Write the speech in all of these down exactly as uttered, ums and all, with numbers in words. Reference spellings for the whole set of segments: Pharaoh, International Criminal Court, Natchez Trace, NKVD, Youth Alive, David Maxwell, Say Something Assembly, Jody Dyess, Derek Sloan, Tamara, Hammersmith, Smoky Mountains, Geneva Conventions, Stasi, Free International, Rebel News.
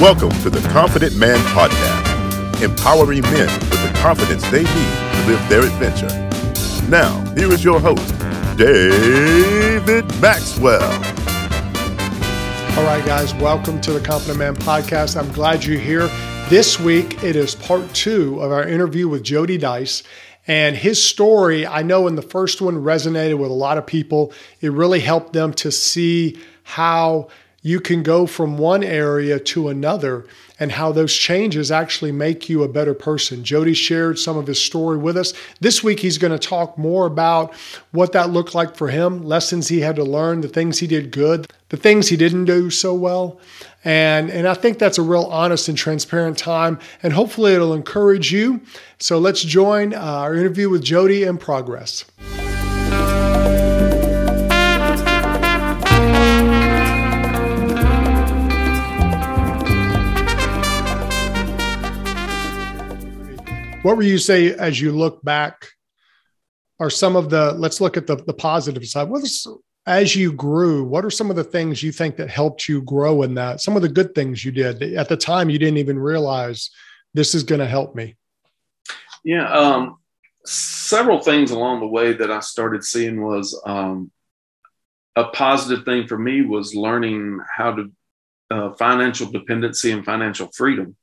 Welcome to the Confident Man Podcast, empowering men with the confidence they need to live their adventure. Now, here is your host, David Maxwell. All right, guys, welcome to the Confident Man Podcast. I'm glad you're here. This week, it is part two of our interview with Jody Dyess. And his story, I know in the first one, resonated with a lot of people. It really helped them to see how you can go from one area to another and how those changes actually make you a better person. Jody shared some of his story with us. This week, he's going to talk more about what that looked like for him, lessons he had to learn, the things he did good, the things he didn't do so well. And, and I think that's a real honest and transparent time, and hopefully it'll encourage you. So let's join our interview with Jody in progress. What would you say as you look back are some of the, let's look at the, the positive side. What is, as you grew, what are some of the things you think that helped you grow in that? Some of the good things you did at the time you didn't even realize this is going to help me. Yeah. Um, several things along the way that I started seeing was um, a positive thing for me was learning how to uh, financial dependency and financial freedom.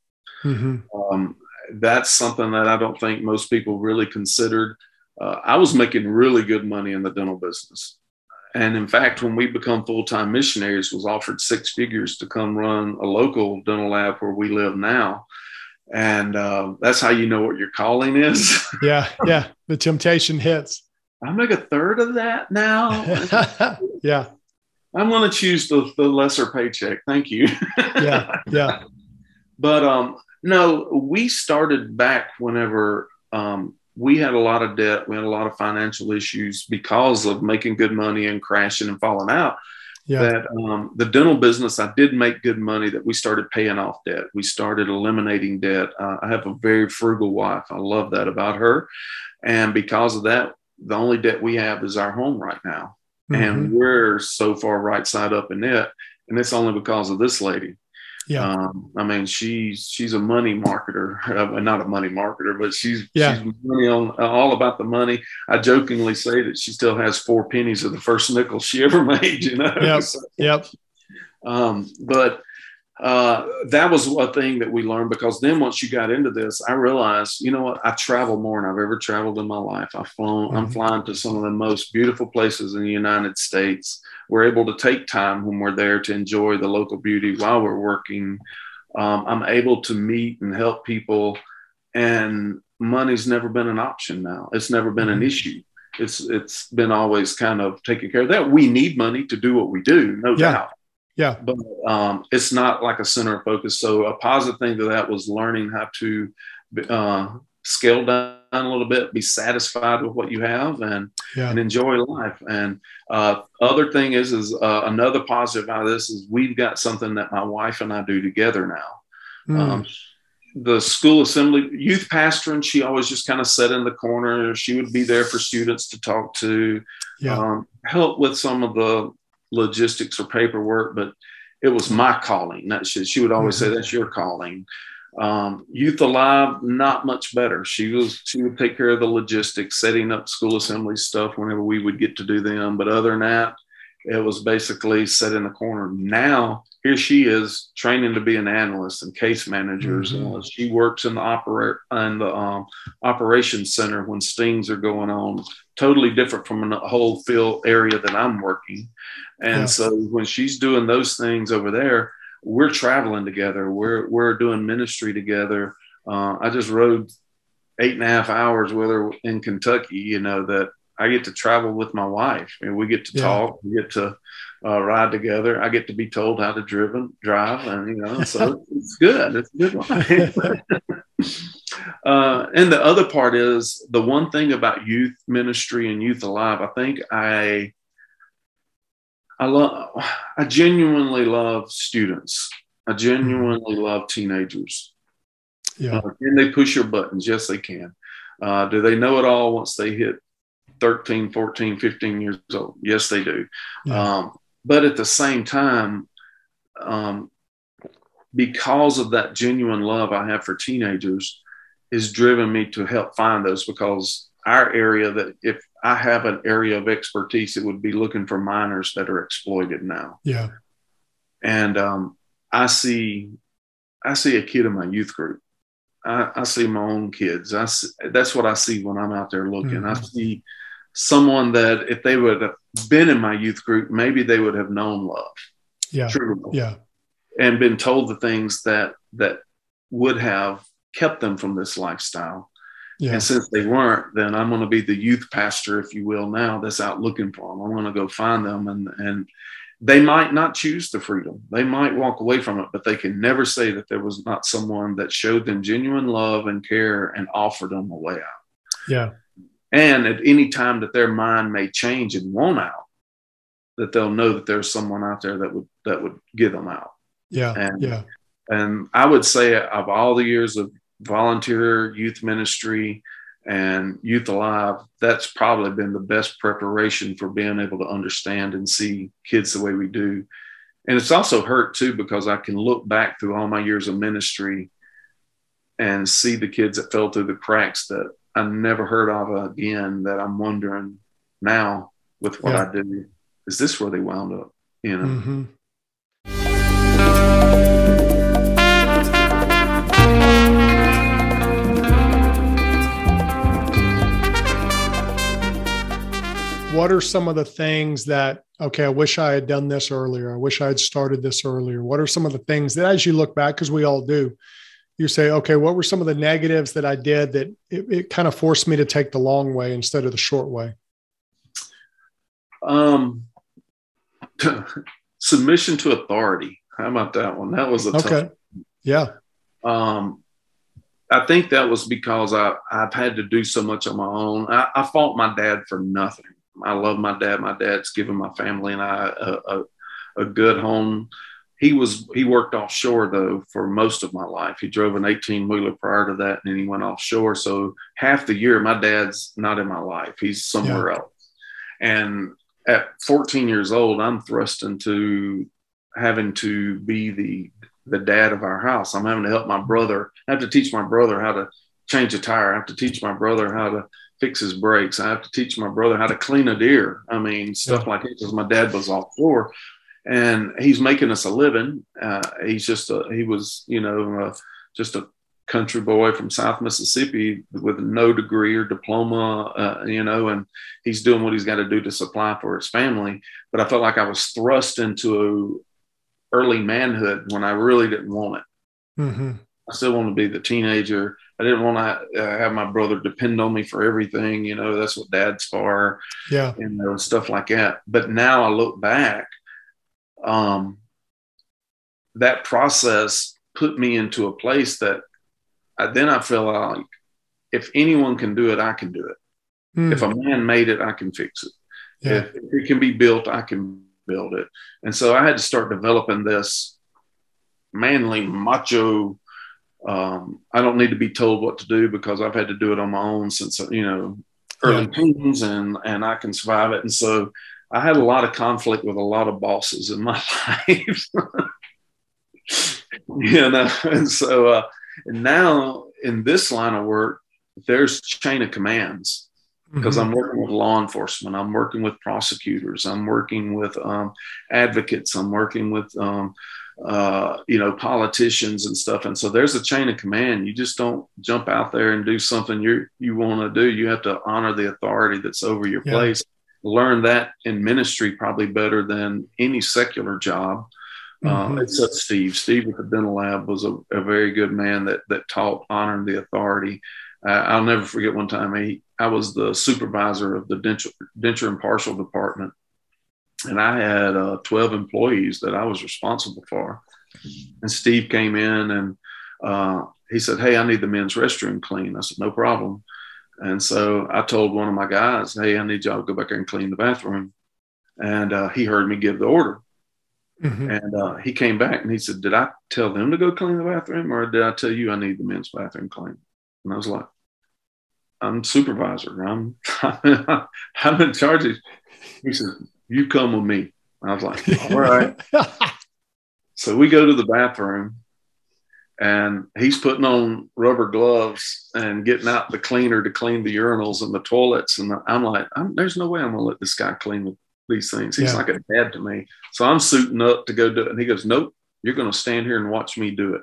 Mm-hmm. Um, that's something that I don't think most people really considered. Uh, I was making really good money in the dental business. And in fact, when we become full-time missionaries, was offered six figures to come run a local dental lab where we live now. And uh, that's how you know what your calling is. Yeah, yeah. The temptation hits. I make a third of that now. Yeah. I'm going to choose the, the lesser paycheck. Thank you. Yeah, yeah. But um, no, we started back whenever um, we had a lot of debt. We had a lot of financial issues because of making good money and crashing and falling out. Yeah. That um, the dental business, I did make good money, that we started paying off debt. We started eliminating debt. Uh, I have a very frugal wife. I love that about her. And because of that, the only debt we have is our home right now. Mm-hmm. And we're so far right side up in it. And it's only because of this lady. Yeah, um, I mean, she's she's a money marketer, uh, not a money marketer, but she's, yeah. she's money on, uh, all about the money. I jokingly say that she still has four pennies of the first nickel she ever made, you know? Yep, so, yep. Um, but uh, that was a thing that we learned, because then once you got into this, I realized, you know what, I travel more than I've ever traveled in my life. I've flown, mm-hmm. I'm flying to some of the most beautiful places in the United States. We're able to take time when we're there to enjoy the local beauty while we're working. Um, I'm able to meet and help people, and money's never been an option now. It's never been an issue. It's It's been always kind of taken care of. That we need money to do what we do, no yeah. doubt. Yeah. But um, it's not like a center of focus. So a positive thing to that was learning how to uh, scale down a little bit, be satisfied with what you have, and, yeah. and enjoy life. And uh, other thing is, is uh, another positive out of this is we've got something that my wife and I do together now. Mm. Um, the school assembly, youth pastor, and she always just kind of sat in the corner. She would be there for students to talk to, yeah. um, help with some of the logistics or paperwork, but it was my calling. That she, she would always mm-hmm. say, that's your calling. Um, Youth Alive, not much better. She was, she would take care of the logistics, setting up school assembly stuff whenever we would get to do them. But other than that, it was basically set in the corner. Now, here she is training to be an analyst and case managers. Mm-hmm. And she works in the opera in the um, operations center when stings are going on, totally different from a whole field area that I'm working. And yeah. so when she's doing those things over there, we're traveling together. We're we're doing ministry together. Uh, I just rode eight and a half hours with her in Kentucky. You know that I get to travel with my wife, and we get to yeah. talk. We get to uh, ride together. I get to be told how to driven drive, and you know, so it's good. It's a good life. uh, and the other part is the one thing about youth ministry and Youth Alive. I think I. I love, I genuinely love students. I genuinely love teenagers. Yeah. Uh, can they push your buttons? Yes, they can. Uh, do they know it all once they hit thirteen, fourteen, fifteen years old? Yes, they do. Yeah. Um, but at the same time, um, because of that genuine love I have for teenagers has driven me to help find those, because our area, that if I have an area of expertise, it would be looking for minors that are exploited now. Yeah. And um, I see, I see a kid in my youth group. I, I see my own kids. I see, that's what I see when I'm out there looking. Mm-hmm. I see someone that if they would have been in my youth group, maybe they would have known love. Yeah. True love. Yeah. And been told the things that, that would have kept them from this lifestyle. Yeah. And since they weren't, then I'm going to be the youth pastor, if you will, now that's out looking for them. I'm going to go find them. And, and they might not choose the freedom. They might walk away from it, but they can never say that there was not someone that showed them genuine love and care and offered them a way out. Yeah. And at any time that their mind may change and want out, that they'll know that there's someone out there that would, that would get them out. Yeah. And, yeah. And I would say of all the years of volunteer youth ministry and Youth Alive, that's probably been the best preparation for being able to understand and see kids the way we do. And it's also hurt too, because I can look back through all my years of ministry and see the kids that fell through the cracks that I never heard of again, that I'm wondering now with what yeah. I do, is this where they wound up? You know? Mm-hmm. What are some of the things that, okay, I wish I had done this earlier. I wish I had started this earlier. What are some of the things that, as you look back, because we all do, you say, okay, what were some of the negatives that I did that it, it kind of forced me to take the long way instead of the short way? Um, submission to authority. How about that one? That was a okay. tough one. Yeah. Um, I think that was because I, I've had to do so much on my own. I, I fought my dad for nothing. I love my dad. My dad's given my family and I a, a, a good home. He was, he worked offshore though, for most of my life. He drove an eighteen wheeler prior to that. And then he went offshore. So half the year, my dad's not in my life. He's somewhere yeah. else. And at fourteen years old, I'm thrust into having to be the, the dad of our house. I'm having to help my brother. I have to teach my brother how to change a tire. I have to teach my brother how to fix his brakes. I have to teach my brother how to clean a deer. I mean, stuff yeah. like that, because my dad was offshore, and he's making us a living. Uh, he's just a, he was, you know, uh, just a country boy from South Mississippi with no degree or diploma, uh, you know, and he's doing what he's got to do to supply for his family. But I felt like I was thrust into early manhood when I really didn't want it. Mm-hmm. I still want to be the teenager. I didn't want to have my brother depend on me for everything. You know, that's what dad's for. Yeah. You know, stuff like that. But now I look back, um, that process put me into a place that I, then I feel like if anyone can do it, I can do it. Mm. If a man made it, I can fix it. Yeah. If, if it can be built, I can build it. And so I had to start developing this manly, macho, Um, I don't need to be told what to do, because I've had to do it on my own since, you know, early yeah. teens, and, and I can survive it. And so I had a lot of conflict with a lot of bosses in my life, you know? And so, uh, and now in this line of work, there's chain of commands, because mm-hmm. I'm working with law enforcement. I'm working with prosecutors. I'm working with, um, advocates. I'm working with, um, uh, you know, politicians and stuff. And so there's a chain of command. You just don't jump out there and do something you you want to do. You have to honor the authority that's over your yeah. place. Learn that in ministry probably better than any secular job, mm-hmm. um, except Steve. Steve at the dental lab was a, a very good man that that taught honoring the authority. Uh, I'll never forget one time he, I was the supervisor of the denture, denture and partial department. And I had uh, twelve employees that I was responsible for. And Steve came in and uh, he said, "Hey, I need the men's restroom clean." I said, "No problem." And so I told one of my guys, "Hey, I need y'all to go back there and clean the bathroom." And uh, he heard me give the order. Mm-hmm. And uh, he came back and he said, "Did I tell them to go clean the bathroom, or did I tell you I need the men's bathroom clean?" And I was like, "I'm supervisor. I'm, I'm in charge." He said, "You come with me." And I was like, "All right." So we go to the bathroom, and he's putting on rubber gloves and getting out the cleaner to clean the urinals and the toilets. And I'm like, I'm, there's no way I'm going to let this guy clean these things. He's yeah. like a dad to me. So I'm suiting up to go do it. And he goes, nope, you're going to stand here and watch me do it.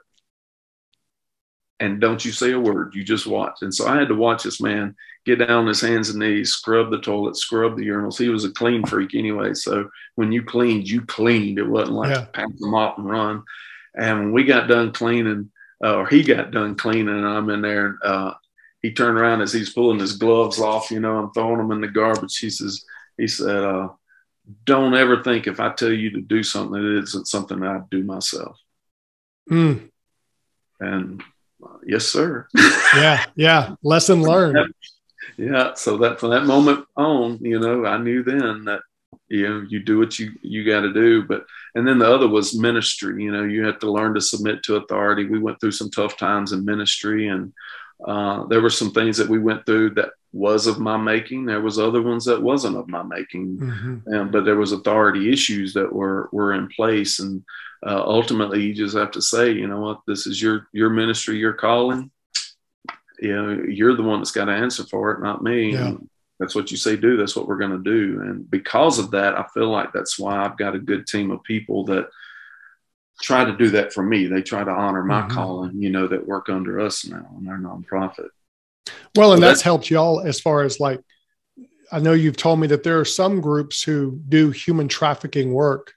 And don't you say a word, you just watch. And so I had to watch this man get down on his hands and knees, scrub the toilet, scrub the urinals. He was a clean freak anyway. So when you cleaned, you cleaned. It wasn't like yeah. pack them up and run. And when we got done cleaning, uh, or he got done cleaning, and I'm in there, uh, he turned around as he's pulling his gloves off, you know, I'm throwing them in the garbage. He says, he said, uh, don't ever think if I tell you to do something, it isn't something that I do myself. Mm. And yes, sir. yeah. Yeah. Lesson learned. Yeah. So that from that moment on, you know, I knew then that, you know, you do what you, you got to do. But, and then the other was ministry. You know, you have to learn to submit to authority. We went through some tough times in ministry, and uh, there were some things that we went through that was of my making. There was other ones that wasn't of my making, mm-hmm. um, but there was authority issues that were, were in place. And, Uh, ultimately, you just have to say, you know what, this is your your ministry, your calling. You know, you're the one that's got to answer for it, not me. Yeah. That's what you say do. That's what we're going to do. And because of that, I feel like that's why I've got a good team of people that try to do that for me. They try to honor my mm-hmm. calling, you know, that work under us now in our nonprofit. Well, and so that's, that's helped y'all as far as, like, I know you've told me that there are some groups who do human trafficking work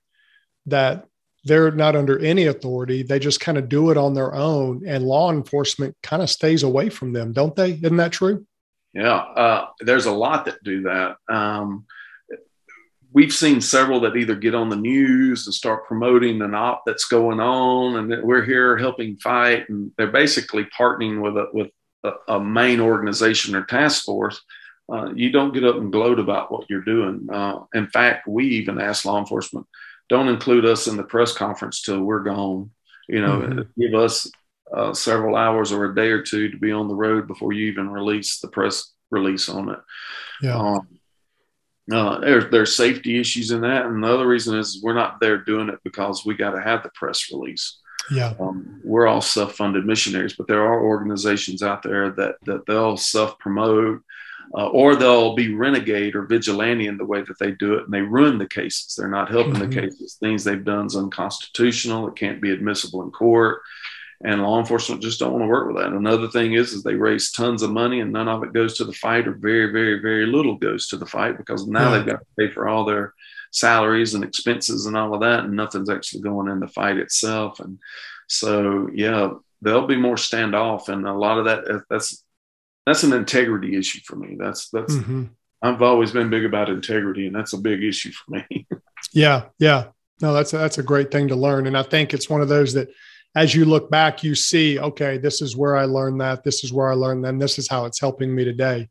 that they're not under any authority. They just kind of do it on their own, and law enforcement kind of stays away from them, don't they? Isn't that true? Yeah. Uh, there's a lot that do that. Um, we've seen several that either get on the news and start promoting an op that's going on, and that we're here helping fight. And they're basically partnering with a, with a, a main organization or task force. Uh, you don't get up and gloat about what you're doing. Uh, in fact, we even asked law enforcement, don't include us in the press conference till we're gone. You know, mm-hmm. give us uh, several hours or a day or two to be on the road before you even release the press release on it. Yeah. Um, uh, there's, there's safety issues in that. And the other reason is we're not there doing it because we got to have the press release. Yeah. Um, we're all self-funded missionaries, but there are organizations out there that, that they'll self-promote. Uh, or they'll be renegade or vigilante in the way that they do it, and they ruin the cases. They're not helping mm-hmm. the cases. Things they've done is unconstitutional. It can't be admissible in court, and law enforcement just don't want to work with that. Another thing is, is they raise tons of money, and none of it goes to the fight, or very, very, very little goes to the fight, because now yeah. they've got to pay for all their salaries and expenses and all of that, and nothing's actually going in the fight itself. And so, yeah, they'll be more standoff, and a lot of that, that's, That's an integrity issue for me. That's, that's, mm-hmm. I've always been big about integrity, and that's a big issue for me. yeah. Yeah. No, that's, a, that's a great thing to learn. And I think it's one of those that as you look back, you see, okay, this is where I learned that. This is where I learned that. And this is how it's helping me today.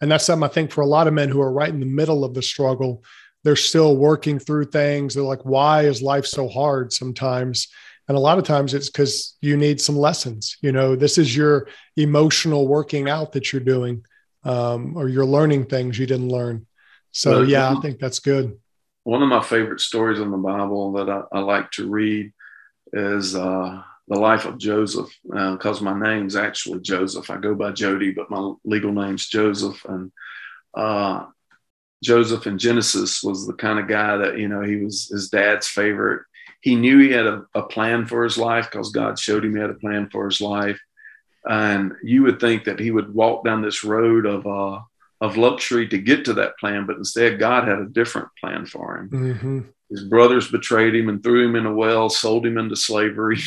And that's something I think for a lot of men who are right in the middle of the struggle, they're still working through things. They're like, why is life so hard sometimes? And a lot of times it's because you need some lessons. You know, this is your emotional working out that you're doing, um, or you're learning things you didn't learn. So, well, yeah, I think that's good. One of my favorite stories in the Bible that I, I like to read is uh, the life of Joseph, because uh, my name's actually Joseph. I go by Jody, but my legal name's Joseph. And uh, Joseph in Genesis was the kind of guy that, you know, he was his dad's favorite. He knew he had a, a plan for his life because God showed him he had a plan for his life. And you would think that he would walk down this road of uh, of luxury to get to that plan, but instead God had a different plan for him. Mm-hmm. His brothers betrayed him and threw him in a well, sold him into slavery.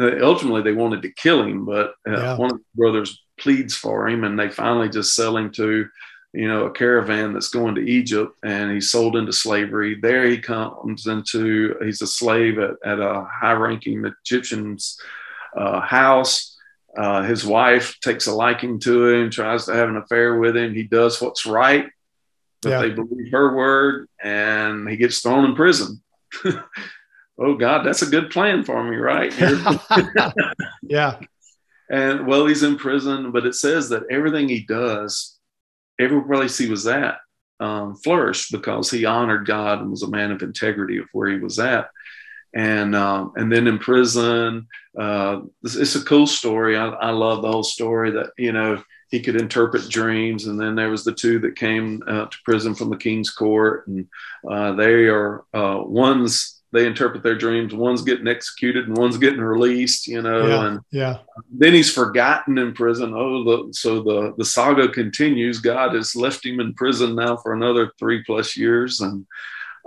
Ultimately, they wanted to kill him, but uh, yeah. one of the brothers pleads for him, and they finally just sell him to you know, a caravan that's going to Egypt, and he's sold into slavery. There he comes into, he's a slave at, at a high-ranking Egyptian's uh, house. Uh, his wife takes a liking to him, tries to have an affair with him. He does what's right, but yeah. they believe her word, and he gets thrown in prison. Oh, God, that's a good plan for me, right? yeah. And, well, he's in prison, but it says that everything he does, every place he was at um, flourished because he honored God and was a man of integrity of where he was at. and um, and then in prison. Uh, it's, it's a cool story. I, I love the whole story that, you know, he could interpret dreams. And then there was the two that came uh, to prison from the king's court, and uh, they are uh, one's. They interpret their dreams. One's getting executed and one's getting released, you know, yeah, and yeah. Then he's forgotten in prison. Oh, the, so the, the saga continues. God has left him in prison now for another three plus years. And,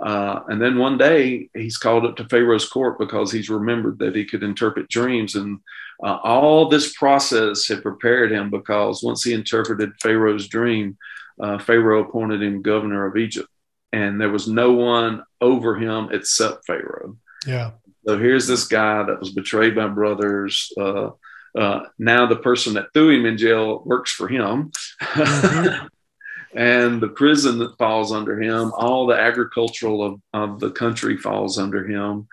uh, and then one day he's called up to Pharaoh's court because he's remembered that he could interpret dreams. And uh, all this process had prepared him, because once he interpreted Pharaoh's dream, uh, Pharaoh appointed him governor of Egypt. And there was no one over him except Pharaoh. Yeah. So here's this guy that was betrayed by brothers. Uh, uh, now the person that threw him in jail works for him. Mm-hmm. And the prison that falls under him, all the agricultural of, of the country falls under him.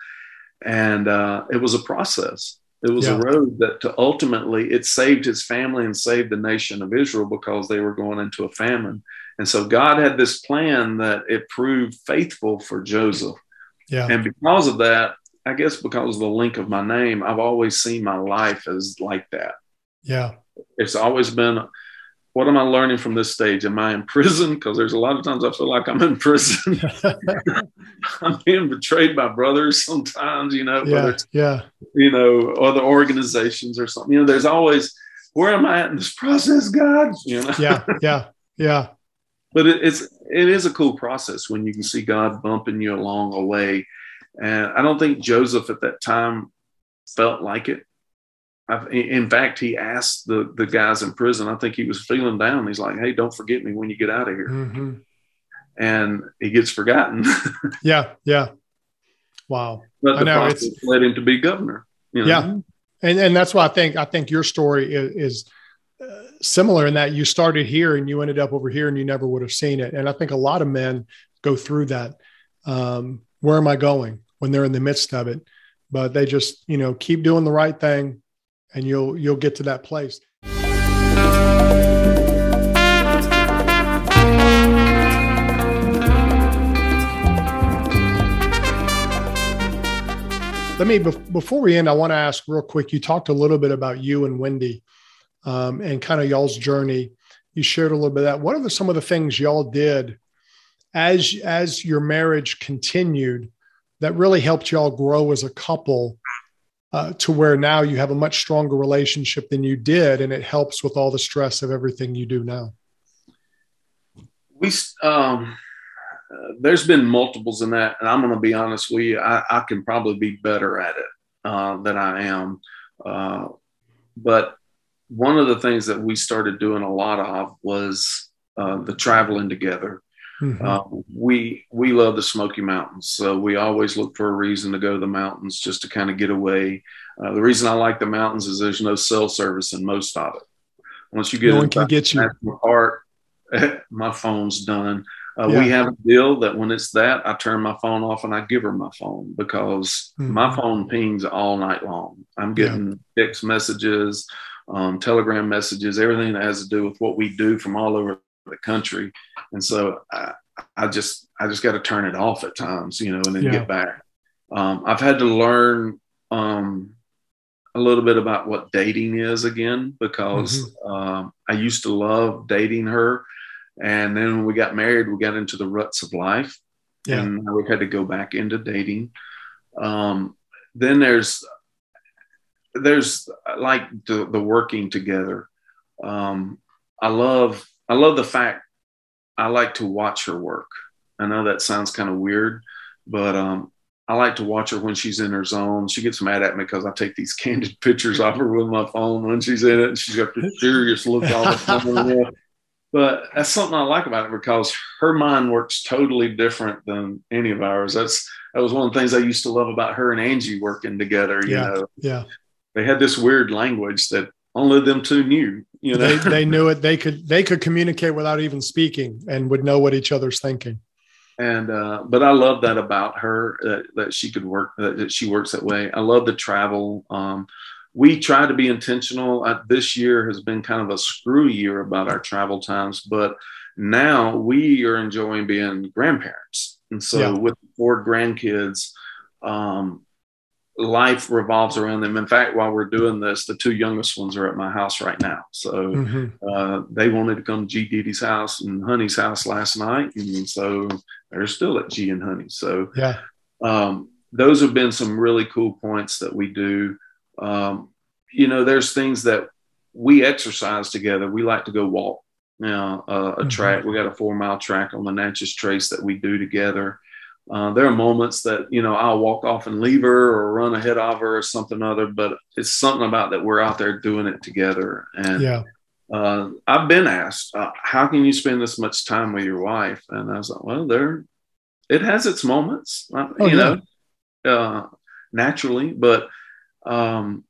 And uh, it was a process. It was yeah. a road that to ultimately it saved his family and saved the nation of Israel, because they were going into a famine. And so God had this plan that it proved faithful for Joseph. Yeah. And because of that, I guess because of the link of my name, I've always seen my life as like that. Yeah. It's always been, what am I learning from this stage? Am I in prison? Because there's a lot of times I feel like I'm in prison. I'm being betrayed by brothers sometimes, you know, yeah. whether it's, yeah. you know, other organizations or something. You know, there's always, where am I at in this process, God? You know? Yeah, yeah, yeah. But it, it's it is a cool process when you can see God bumping you along the way, and I don't think Joseph at that time felt like it. I've, in fact, he asked the the guys in prison. I think he was feeling down. He's like, "Hey, don't forget me when you get out of here," mm-hmm. and he gets forgotten. yeah, yeah, wow. But the I know, process it's, led him to be governor. You know? Yeah, and and that's why I think I think your story is. is Uh, similar in that you started here and you ended up over here and you never would have seen it. And I think a lot of men go through that. Um, where am I going when they're in the midst of it? But they just, you know, keep doing the right thing and you'll, you'll get to that place. Let me, be- before we end, I want to ask real quick, you talked a little bit about you and Wendy. Um, and kind of y'all's journey. You shared a little bit of that. What are the, some of the things y'all did as, as your marriage continued that really helped y'all grow as a couple uh, to where now you have a much stronger relationship than you did, and it helps with all the stress of everything you do now? We, um, uh, there's been multiples in that, and I'm going to be honest with you, I, I can probably be better at it uh, than I am. Uh, but one of the things that we started doing a lot of was uh, the traveling together. Mm-hmm. Uh, we we love the Smoky Mountains, so we always look for a reason to go to the mountains just to kind of get away. Uh, the reason I like the mountains is there's no cell service in most of it. Once you get no into the national park, my phone's done. Uh, yeah. We have a deal that when it's that, I turn my phone off and I give her my phone, because mm-hmm. my phone pings all night long. I'm getting yeah. text messages, Um, telegram messages, everything that has to do with what we do from all over the country. And so I, I just, I just got to turn it off at times, you know, and then yeah. get back. Um, I've had to learn um, a little bit about what dating is again, because mm-hmm. um, I used to love dating her. And then when we got married, we got into the ruts of life yeah. and we had to go back into dating. Um, then there's, There's like the, the working together. Um, I love, I love the fact I like to watch her work. I know that sounds kind of weird, but um, I like to watch her when she's in her zone. She gets mad at me because I take these candid pictures of her with my phone when she's in it, and she's got this serious look all the time. But that's something I like about it, because her mind works totally different than any of ours. That's, that was one of the things I used to love about her and Angie working together. You yeah, know, yeah. They had this weird language that only them two knew. You know, they, they knew it. They could they could communicate without even speaking, and would know what each other's thinking. And uh, but I love that about her, that, that she could work that, that she works that way. I love the travel. Um, we try to be intentional. Uh, this year has been kind of a screw year about our travel times, but now we are enjoying being grandparents, and so yeah. with four grandkids. Um, life revolves around them. In fact, while we're doing this, the two youngest ones are at my house right now. So mm-hmm. uh, they wanted to come to G. Diddy's house and Honey's house last night. And so they're still at G and Honey. So yeah, um, those have been some really cool points that we do. Um, you know, there's things that we exercise together. We like to go walk. Now, uh, a track, we got a four mile track on the Natchez Trace that we do together. Uh, there are moments that, you know, I'll walk off and leave her or run ahead of her or something other, but it's something about that we're out there doing it together. And yeah. uh, I've been asked, uh, how can you spend this much time with your wife? And I was like, well, there, it has its moments, uh, oh, you yeah. know, uh, naturally, but, um,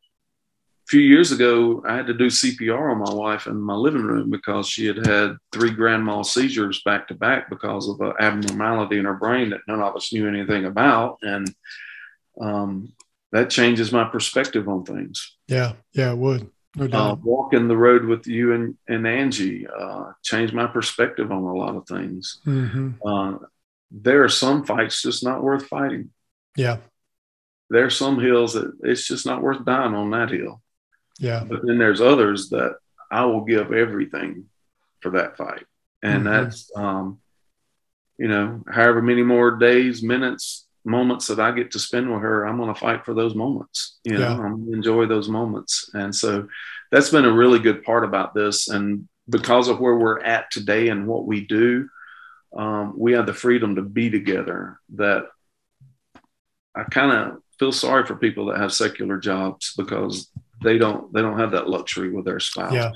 few years ago, I had to do C P R on my wife in my living room because she had had three grand mal seizures back to back because of an abnormality in her brain that none of us knew anything about. And um, that changes my perspective on things. Yeah. Yeah, it would. No doubt. Uh, walking the road with you and, and Angie uh, changed my perspective on a lot of things. Mm-hmm. Uh, there are some fights just not worth fighting. Yeah. There are some hills that it's just not worth dying on that hill. Yeah. But then there's others that I will give everything for that fight. And mm-hmm. that's, um, you know, however many more days, minutes, moments that I get to spend with her, I'm going to fight for those moments. You know, yeah. I'm going to enjoy those moments. And so that's been a really good part about this. And because of where we're at today and what we do, um, we have the freedom to be together that I kind of feel sorry for people that have secular jobs because they don't, they don't have that luxury with their spouse. Yeah.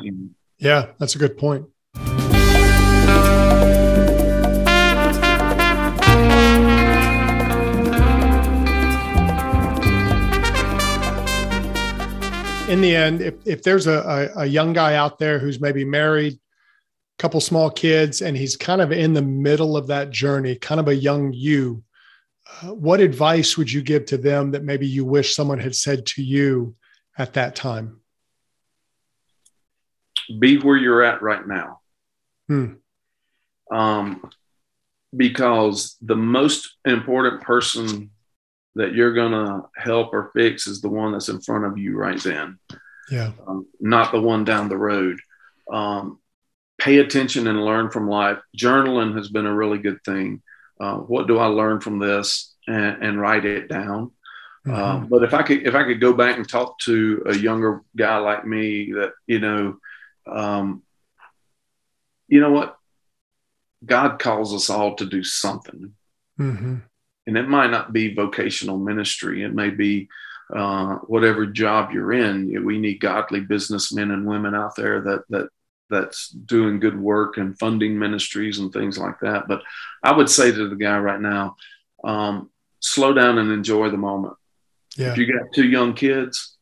Yeah. That's a good point. In the end, if, if there's a, a, a young guy out there who's maybe married, couple small kids, and he's kind of in the middle of that journey, kind of a young you, uh, what advice would you give to them that maybe you wish someone had said to you at that time? Be where you're at right now. Hmm. Um, because the most important person that you're going to help or fix is the one that's in front of you right then. Yeah. Um, not the one down the road. Um, pay attention and learn from life. Journaling has been a really good thing. Uh, what do I learn from this? And, and write it down. Mm-hmm. Um, but if I could, if I could go back and talk to a younger guy like me that, you know, um, you know what, God calls us all to do something. Mm-hmm. And it might not be vocational ministry. It may be, uh, whatever job you're in, we need godly businessmen and women out there that, that, that's doing good work and funding ministries and things like that. But I would say to the guy right now, um, slow down and enjoy the moment. Yeah. If you got two young kids,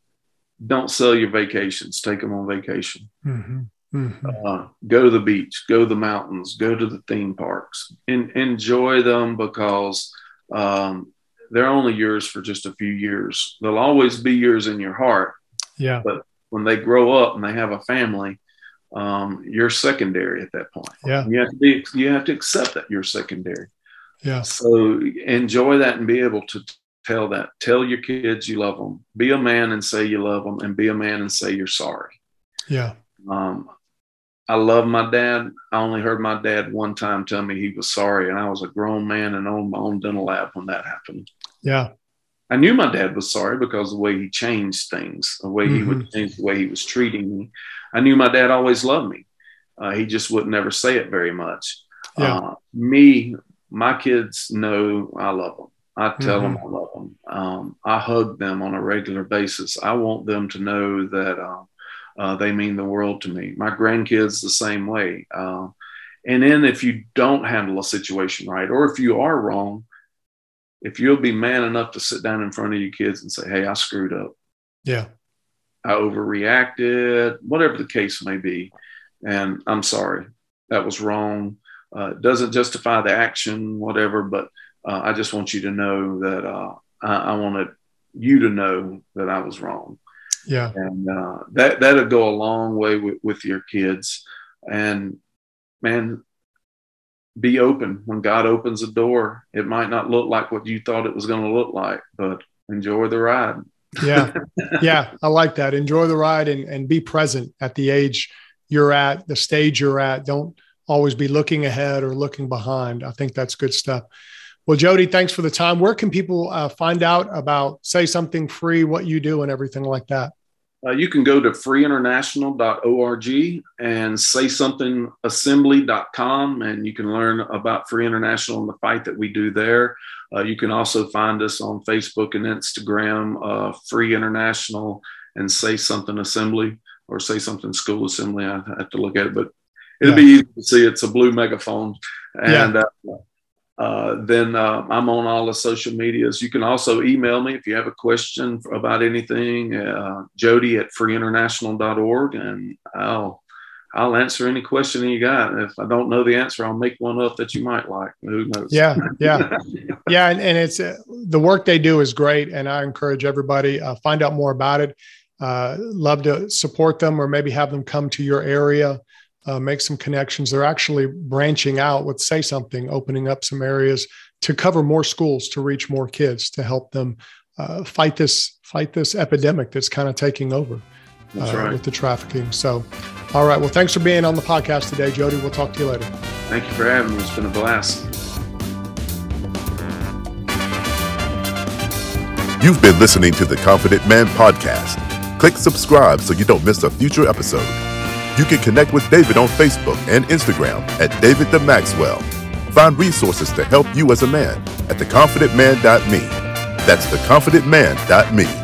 don't sell your vacations. Take them on vacation. Mm-hmm. Mm-hmm. Uh, go to the beach, go to the mountains, go to the theme parks, and enjoy them because um, they're only yours for just a few years. They'll always be yours in your heart. Yeah. But when they grow up and they have a family, um, you're secondary at that point. Yeah. You have to be, you have to accept that you're secondary. Yeah. So enjoy that and be able to tell that. Tell your kids you love them. Be a man and say you love them, and be a man and say you're sorry. Yeah. Um, I love my dad. I only heard my dad one time tell me he was sorry, and I was a grown man and owned my own dental lab when that happened. Yeah. I knew my dad was sorry because of the way he changed things, the way mm-hmm. he would change the way he was treating me. I knew my dad always loved me. Uh, he just would never say it very much. Yeah. Uh, me. My kids know I love them. I tell mm-hmm. them I love them. Um, I hug them on a regular basis. I want them to know that uh, uh, they mean the world to me. My grandkids the same way. Uh, and then if you don't handle a situation right, or if you are wrong, if you'll be man enough to sit down in front of your kids and say, hey, I screwed up. Yeah. I overreacted, whatever the case may be. And I'm sorry. That was wrong. Uh, doesn't justify the action, whatever, but uh, I just want you to know that uh, I, I wanted you to know that I was wrong. Yeah. And uh, that, that'll go a long way with, with your kids. And man, be open. When God opens a door, it might not look like what you thought it was going to look like, but enjoy the ride. Yeah. Yeah. I like that. Enjoy the ride and, and be present at the age you're at, the stage you're at. Don't always be looking ahead or looking behind. I think that's good stuff. Well, Jody, thanks for the time. Where can people uh, find out about Say Something Free, what you do and everything like that? Uh, you can go to free international dot org and say something assembly dot com, and you can learn about Free International and the fight that we do there. Uh, you can also find us on Facebook and Instagram, uh, Free International and Say Something Assembly, or Say Something School Assembly. I have to look at it, but it'll yeah. be easy to see. It's a blue megaphone. And yeah. uh, Uh, then uh, I'm on all the social medias. You can also email me if you have a question about anything, uh, Jody at free international dot org, and I'll I'll answer any question you got. If I don't know the answer, I'll make one up that you might like. Who knows? Yeah, yeah, yeah. And, and it's uh, the work they do is great, and I encourage everybody uh, find out more about it. Uh, love to support them, or maybe have them come to your area. Uh, make some connections. They're actually branching out with Say Something, opening up some areas to cover more schools, to reach more kids, to help them uh, fight this fight this epidemic that's kind of taking over uh, that's right. with the trafficking. So, all right. Well, thanks for being on the podcast today, Jody. We'll talk to you later. Thank you for having me. It's been a blast. You've been listening to the Confident Man Podcast. Click subscribe so you don't miss a future episode. You can connect with David on Facebook and Instagram at David the Maxwell. Find resources to help you as a man at the confident man dot me. That's the confident man dot me.